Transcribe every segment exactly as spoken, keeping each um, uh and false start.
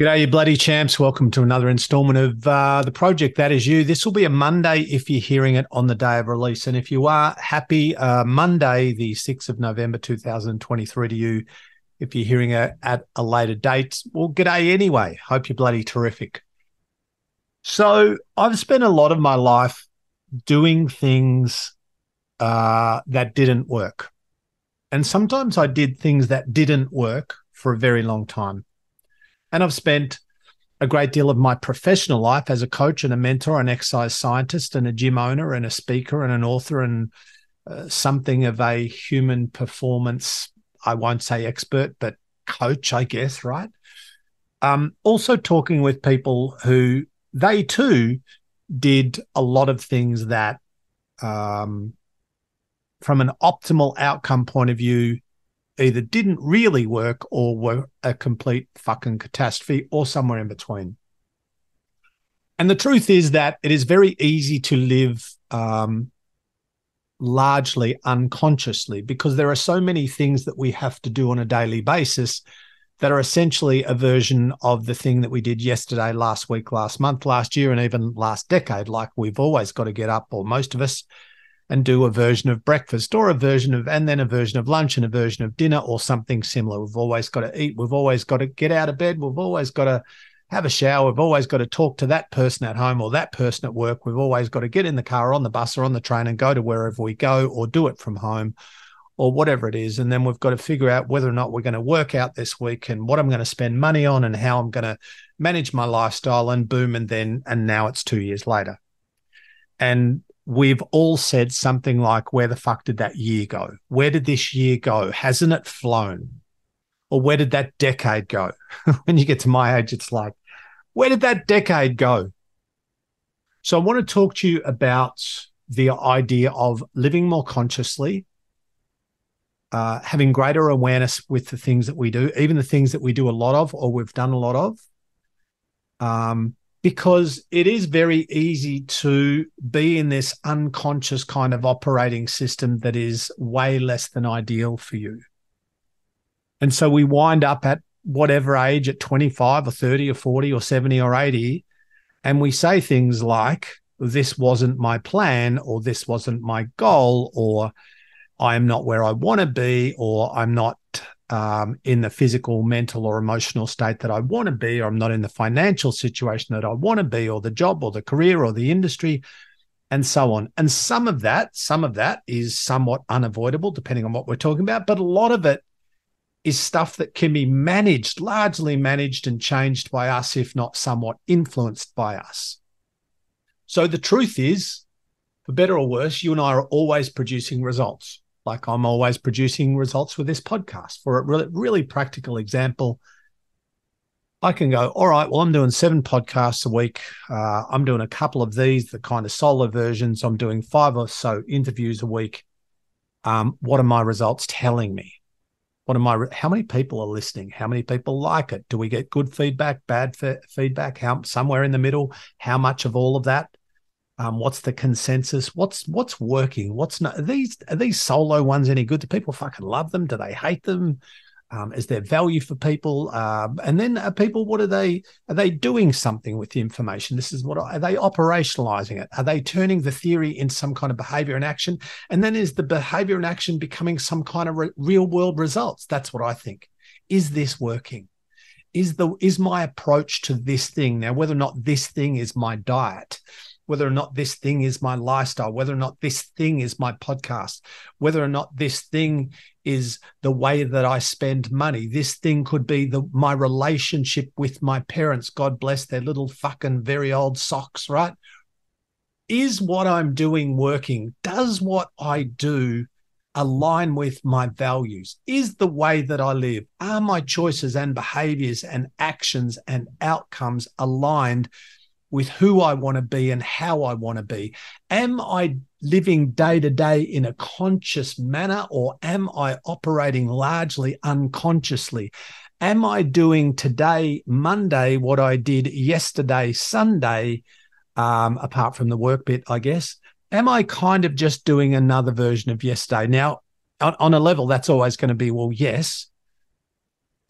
G'day, you bloody champs. Welcome to another installment of uh, The Project That Is You. This will be a Monday if you're hearing it on the day of release. And if you are, happy uh, Monday, the sixth of November, two thousand twenty-three to you. If you're hearing it at a later date, well, g'day anyway. Hope you're bloody terrific. So I've spent a lot of my life doing things uh, that didn't work. And sometimes I did things that didn't work for a very long time. And I've spent a great deal of my professional life as a coach and a mentor, an exercise scientist and a gym owner and a speaker and an author and uh, something of a human performance, I won't say expert, but coach, I guess, right? Um, also talking with people who they too did a lot of things that um, from an optimal outcome point of view either didn't really work or were a complete fucking catastrophe or somewhere in between. And the truth is that it is very easy to live um, largely unconsciously because there are so many things that we have to do on a daily basis that are essentially a version of the thing that we did yesterday, last week, last month, last year, and even last decade. Like we've always got to get up, or most of us, and do a version of breakfast or a version of, and then a version of lunch and a version of dinner or something similar. We've always got to eat. We've always got to get out of bed. We've always got to have a shower. We've always got to talk to that person at home or that person at work. We've always got to get in the car or on the bus or on the train and go to wherever we go or do it from home or whatever it is. And then we've got to figure out whether or not we're going to work out this week and what I'm going to spend money on and how I'm going to manage my lifestyle, and boom, and then, and now it's two years later. And we've all said something like, where the fuck did that year go? Where did this year go? Hasn't it flown? Or where did that decade go? When you get to my age, it's like, where did that decade go? So I want to talk to you about the idea of living more consciously, uh, having greater awareness with the things that we do, even the things that we do a lot of or we've done a lot of. Um. Because it is very easy to be in this unconscious kind of operating system that is way less than ideal for you. And so we wind up at whatever age, at twenty-five or thirty or forty or seventy or eighty, and we say things like, this wasn't my plan, or this wasn't my goal, or I am not where I want to be, or I'm not Um, in the physical, mental, or emotional state that I want to be, or I'm not in the financial situation that I want to be, or the job, or the career, or the industry, and so on. And some of that, some of that is somewhat unavoidable, depending on what we're talking about, but a lot of it is stuff that can be managed, largely managed and changed by us, if not somewhat influenced by us. So the truth is, for better or worse, you and I are always producing results. Like I'm always producing results with this podcast. For a really, really practical example, I can go, all right, well, I'm doing seven podcasts a week. Uh, I'm doing a couple of these, the kind of solo versions. I'm doing five or so interviews a week. Um, what are my results telling me? What am I, how many people are listening? How many people like it? Do we get good feedback, bad fe- feedback? How, somewhere in the middle? How much of all of that? Um, what's the consensus? What's what's working? What's not? Are these are these solo ones any good? Do people fucking love them? Do they hate them? Um, is there value for people? Uh, and then are people, what are they? Are they doing something with the information? This is what are they operationalizing it? Are they turning the theory into some kind of behavior and action? And then is the behavior and action becoming some kind of re- real world results? That's what I think. Is this working? Is the is my approach to this thing now? Whether or not this thing is my diet, whether or not this thing is my lifestyle, whether or not this thing is my podcast, whether or not this thing is the way that I spend money. This thing could be the, my relationship with my parents. God bless their little fucking very old socks, right? Is what I'm doing working? Does what I do align with my values? Is the way that I live? Are my choices and behaviors and actions and outcomes aligned with who I want to be and how I want to be? Am I living day to day in a conscious manner, or am I operating largely unconsciously? Am I doing today, Monday, what I did yesterday, Sunday, um, apart from the work bit, I guess? Am I kind of just doing another version of yesterday? Now, on, on a level, that's always going to be, well, yes.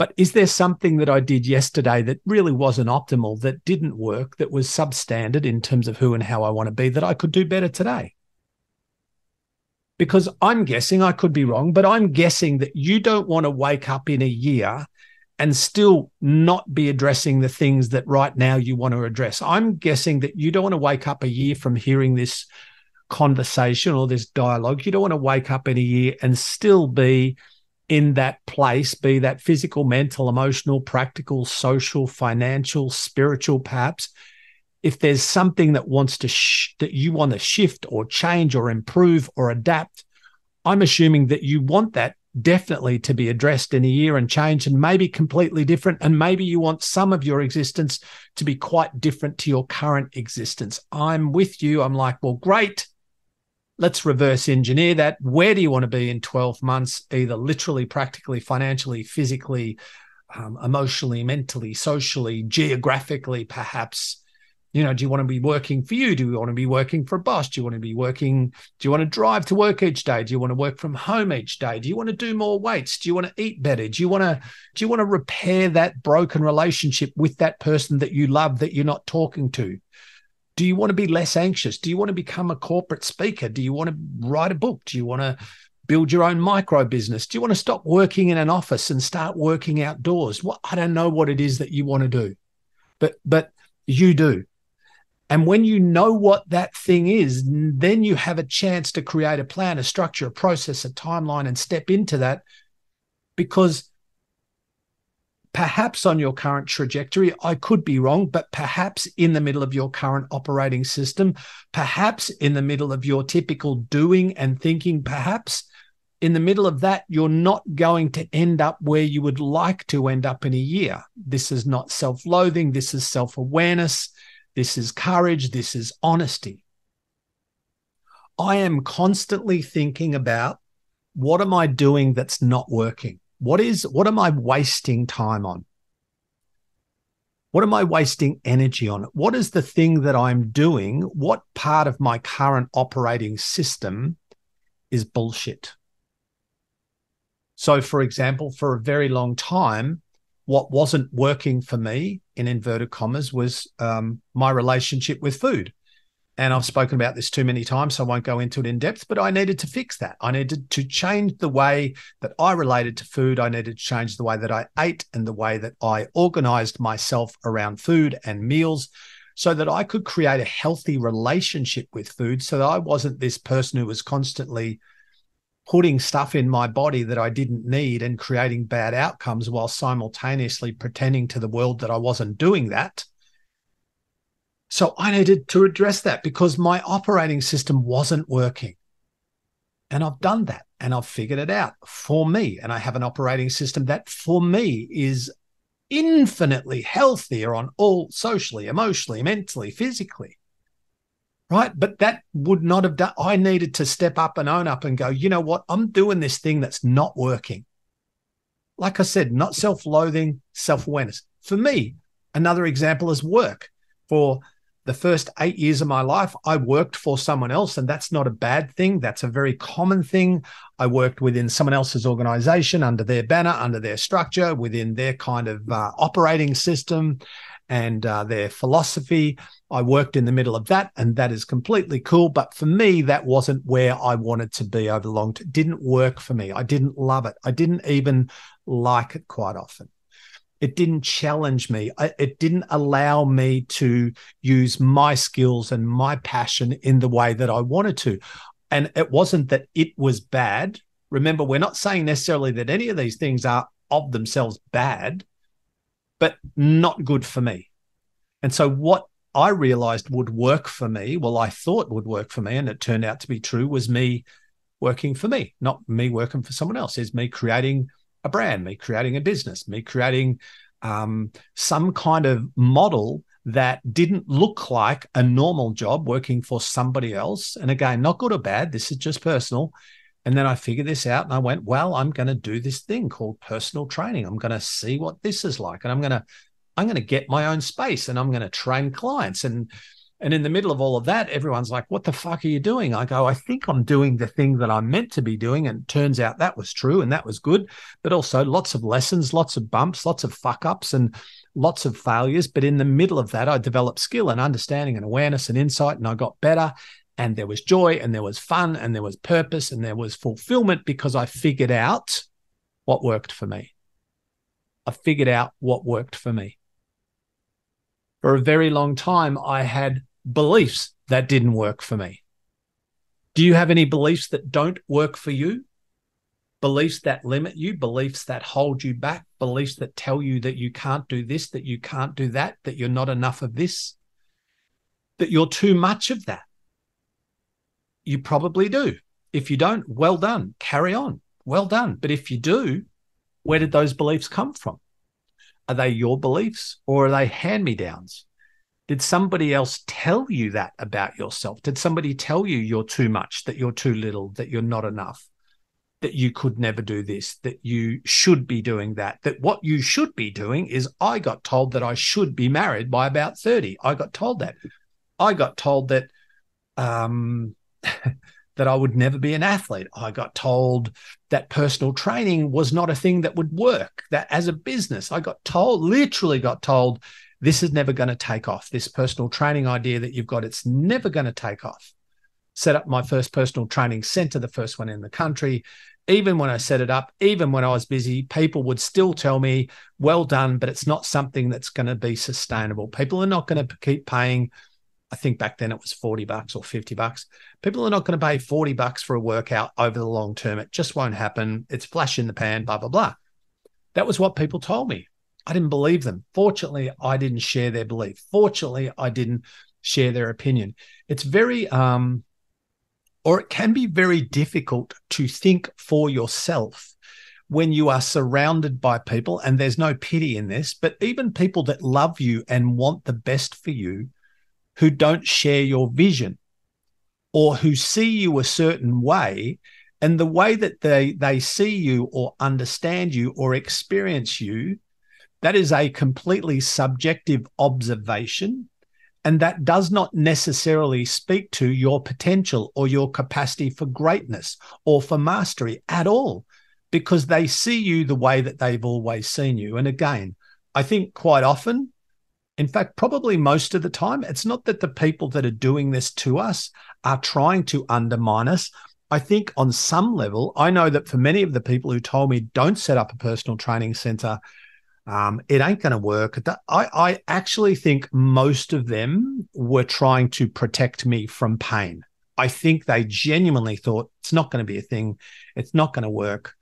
But is there something that I did yesterday that really wasn't optimal, that didn't work, that was substandard in terms of who and how I want to be, that I could do better today? Because I'm guessing, I could be wrong, but I'm guessing that you don't want to wake up in a year and still not be addressing the things that right now you want to address. I'm guessing that you don't want to wake up a year from hearing this conversation or this dialogue. You don't want to wake up in a year and still be in that place, be that physical, mental, emotional, practical, social, financial, spiritual, perhaps. If there's something that wants to sh- that you want to shift or change or improve or adapt, I'm assuming that you want that definitely to be addressed in a year and changed and maybe completely different. And maybe you want some of your existence to be quite different to your current existence. I'm with you. I'm like, well, great. Let's reverse engineer that. Where do you want to be in twelve months, either literally, practically, financially, physically, um, emotionally, mentally, socially, geographically, perhaps? You know, do you want to be working for you? Do you want to be working for a boss? Do you want to be working? Do you want to drive to work each day? Do you want to work from home each day? Do you want to do more weights? Do you want to eat better? Do you want to, do you want to repair that broken relationship with that person that you love that you're not talking to? Do you want to be less anxious? Do you want to become a corporate speaker? Do you want to write a book? Do you want to build your own micro business? Do you want to stop working in an office and start working outdoors? Well, I don't know what it is that you want to do, but but you do. And when you know what that thing is, then you have a chance to create a plan, a structure, a process, a timeline, and step into that. Because perhaps on your current trajectory, I could be wrong, but perhaps in the middle of your current operating system, perhaps in the middle of your typical doing and thinking, perhaps in the middle of that, you're not going to end up where you would like to end up in a year. This is not self-loathing. This is self-awareness. This is courage. This is honesty. I am constantly thinking about, what am I doing that's not working? What is, what am I wasting time on? What am I wasting energy on? What is the thing that I'm doing? What part of my current operating system is bullshit? So, for example, for a very long time, what wasn't working for me, in inverted commas, was um, my relationship with food. And I've spoken about this too many times, so I won't go into it in depth, but I needed to fix that. I needed to change the way that I related to food. I needed to change the way that I ate and the way that I organized myself around food and meals so that I could create a healthy relationship with food, so that I wasn't this person who was constantly putting stuff in my body that I didn't need and creating bad outcomes while simultaneously pretending to the world that I wasn't doing that. So I needed to address that because my operating system wasn't working. And I've done that and I've figured it out for me. And I have an operating system that for me is infinitely healthier on all, socially, emotionally, mentally, physically. Right? But that would not have done. I needed to step up and own up and go, you know what? I'm doing this thing that's not working. Like I said, not self-loathing, self-awareness. For me, another example is work. For the first eight years of my life, I worked for someone else, and that's not a bad thing. That's a very common thing. I worked within someone else's organization, under their banner, under their structure, within their kind of uh, operating system and uh, their philosophy. I worked in the middle of that, and that is completely cool. But for me, that wasn't where I wanted to be over long term. It didn't work for me. I didn't love it. I didn't even like it quite often. It didn't challenge me. I, it didn't allow me to use my skills and my passion in the way that I wanted to. And it wasn't that it was bad. Remember, we're not saying necessarily that any of these things are of themselves bad, but not good for me. And so what I realized would work for me, well, I thought would work for me, and it turned out to be true, was me working for me, not me working for someone else. It's me creating a brand, me creating a business, me creating um, some kind of model that didn't look like a normal job working for somebody else. And again, not good or bad. This is just personal. And then I figured this out and I went, well, I'm going to do this thing called personal training. I'm going to see what this is like. And I'm going to, I'm going to get my own space and I'm going to train clients. And And in the middle of all of that, everyone's like, what the fuck are you doing? I go, I think I'm doing the thing that I'm meant to be doing. And it turns out that was true and that was good, but also lots of lessons, lots of bumps, lots of fuck ups and lots of failures. But in the middle of that, I developed skill and understanding and awareness and insight, and I got better. And there was joy and there was fun and there was purpose and there was fulfillment, because I figured out what worked for me. I figured out what worked for me. For a very long time, I had beliefs that didn't work for me. Do you have any beliefs that don't work for you? Beliefs that limit you, beliefs that hold you back, beliefs that tell you that you can't do this, that you can't do that, that you're not enough of this, that you're too much of that? You probably do. If you don't, well done. Carry on. Well done. But if you do, where did those beliefs come from? Are they your beliefs, or are they hand-me-downs? Did somebody else tell you that about yourself? Did somebody tell you you're too much, that you're too little, that you're not enough, that you could never do this, that you should be doing that, that what you should be doing is, I got told that I should be married by about thirty. I got told that. I got told that um, that I would never be an athlete. I got told that personal training was not a thing that would work, that as a business, I got told, literally got told, this is never going to take off. This personal training idea that you've got, it's never going to take off. Set up my first personal training center, the first one in the country. Even when I set it up, even when I was busy, people would still tell me, well done, but it's not something that's going to be sustainable. People are not going to keep paying, I think back then it was forty bucks or fifty bucks. People are not going to pay forty bucks for a workout over the long term. It just won't happen. It's flash in the pan, blah, blah, blah. That was what people told me. I didn't believe them. Fortunately, I didn't share their belief. Fortunately, I didn't share their opinion. It's very, um, or it can be very difficult to think for yourself when you are surrounded by people, and there's no pity in this, but even people that love you and want the best for you, who don't share your vision, or who see you a certain way, and the way that they, they see you or understand you or experience you, that is a completely subjective observation, and that does not necessarily speak to your potential or your capacity for greatness or for mastery at all, because they see you the way that they've always seen you. And again, I think quite often, in fact, probably most of the time, it's not that the people that are doing this to us are trying to undermine us. I think on some level, I know that for many of the people who told me don't set up a personal training center, um, it ain't going to work. I, I actually think most of them were trying to protect me from pain. I think they genuinely thought it's not going to be a thing. It's not going to work.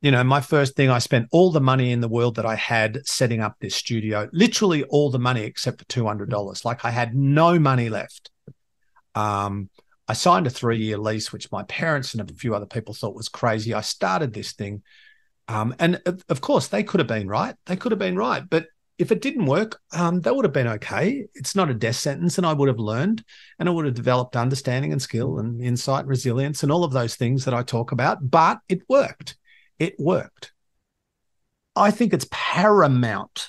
You know, my first thing, I spent all the money in the world that I had setting up this studio, literally all the money except for two hundred dollars. Like I had no money left. Um, I signed a three-year lease, which my parents and a few other people thought was crazy. I started this thing. Um, and, of, of course, they could have been right. They could have been right. But if it didn't work, um, that would have been okay. It's not a death sentence, and I would have learned, and I would have developed understanding and skill and insight, resilience, and all of those things that I talk about. But it worked. It worked. I think it's paramount.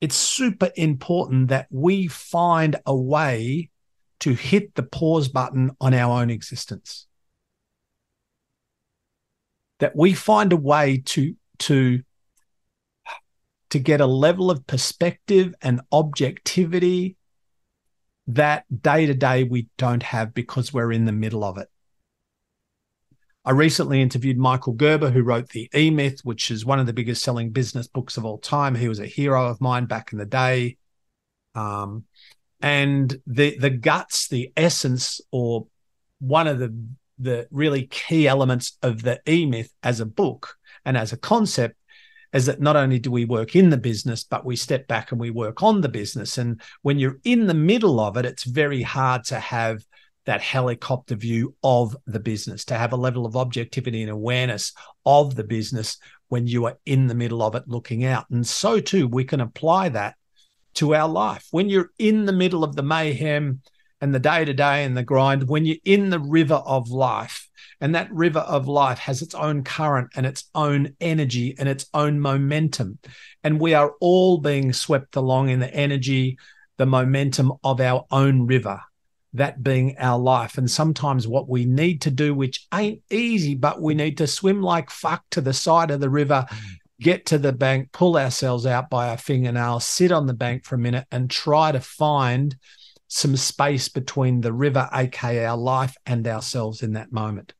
It's super important that we find a way to hit the pause button on our own existence. That we find a way to, to, to get a level of perspective and objectivity that day to day we don't have because we're in the middle of it. I recently interviewed Michael Gerber, who wrote The E-Myth, which is one of the biggest selling business books of all time. He was a hero of mine back in the day. Um, and the the guts, the essence, or one of the, the really key elements of The E-Myth as a book and as a concept is that not only do we work in the business, but we step back and we work on the business. And when you're in the middle of it, it's very hard to have that helicopter view of the business, to have a level of objectivity and awareness of the business when you are in the middle of it looking out. And so too, we can apply that to our life. When you're in the middle of the mayhem and the day-to-day and the grind, when you're in the river of life, and that river of life has its own current and its own energy and its own momentum, and we are all being swept along in the energy the momentum of our own river, that being our life. And sometimes what we need to do, which ain't easy, but we need to swim like fuck to the side of the river, get to the bank, pull ourselves out by our fingernails, sit on the bank for a minute and try to find some space between the river, aka our life, and ourselves in that moment.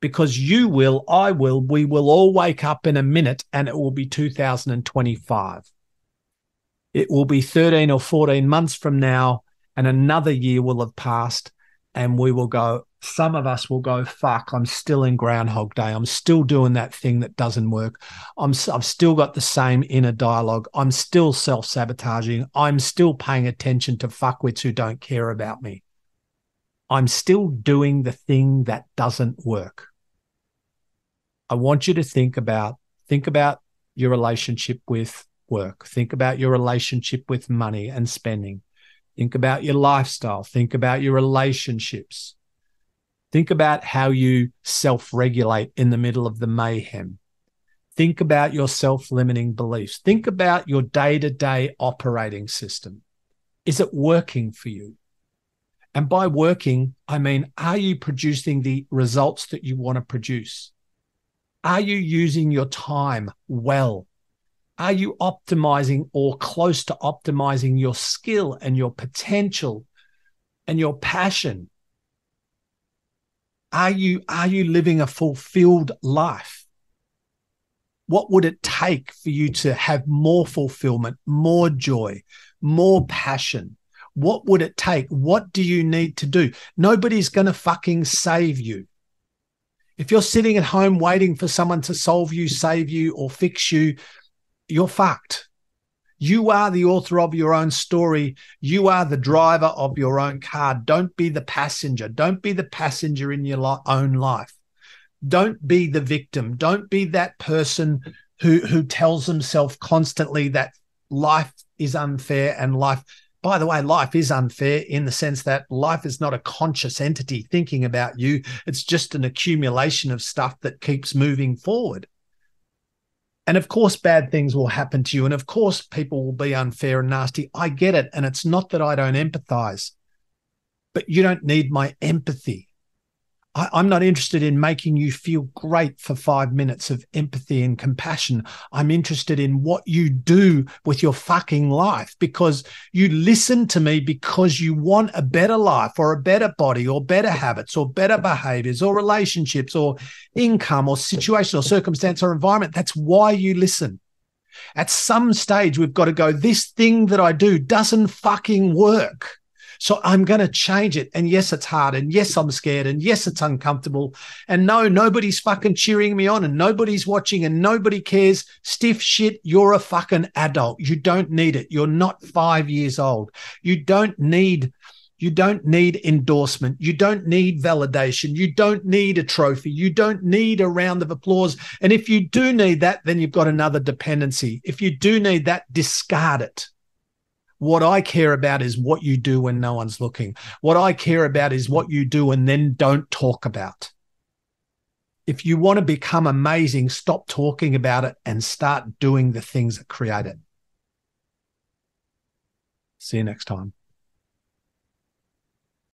Because you will, I will, we will all wake up in a minute and it will be two thousand twenty-five. It will be thirteen or fourteen months from now, and another year will have passed, and we will go, some of us will go, fuck, I'm still in Groundhog Day. I'm still doing that thing that doesn't work. I'm, I've still got the same inner dialogue. I'm still self-sabotaging. I'm still paying attention to fuckwits who don't care about me. I'm still doing the thing that doesn't work. I want you to think about, think about your relationship with work. Think about your relationship with money and spending. Think about your lifestyle. Think about your relationships. Think about how you self-regulate in the middle of the mayhem. Think about your self-limiting beliefs. Think about your day-to-day operating system. Is it working for you? And by working, I mean, are you producing the results that you want to produce? Are you using your time well? Are you optimizing or close to optimizing your skill and your potential and your passion? Are you, are you living a fulfilled life? What would it take for you to have more fulfillment, more joy, more passion? What would it take? What do you need to do? Nobody's going to fucking save you. If you're sitting at home waiting for someone to solve you, save you, or fix you, you're fucked. You are the author of your own story. You are the driver of your own car. Don't be the passenger. Don't be the passenger in your lo- own life. Don't be the victim. Don't be that person who, who tells himself constantly that life is unfair and life... By the way, life is unfair in the sense that life is not a conscious entity thinking about you. It's just an accumulation of stuff that keeps moving forward. And of course, bad things will happen to you. And of course, people will be unfair and nasty. I get it. And it's not that I don't empathize, but you don't need my empathy. I, I'm not interested in making you feel great for five minutes of empathy and compassion. I'm interested in what you do with your fucking life, because you listen to me because you want a better life or a better body or better habits or better behaviors or relationships or income or situation or circumstance or environment. That's why you listen. At some stage, we've got to go, this thing that I do doesn't fucking work. So I'm going to change it. And yes, it's hard. And yes, I'm scared. And yes, it's uncomfortable. And no, nobody's fucking cheering me on and nobody's watching and nobody cares. Stiff shit. You're a fucking adult. You don't need it. You're not five years old. You don't need, you don't need endorsement. You don't need validation. You don't need a trophy. You don't need a round of applause. And if you do need that, then you've got another dependency. If you do need that, discard it. What I care about is what you do when no one's looking. What I care about is what you do and then don't talk about. If you want to become amazing, stop talking about it and start doing the things that create it. See you next time.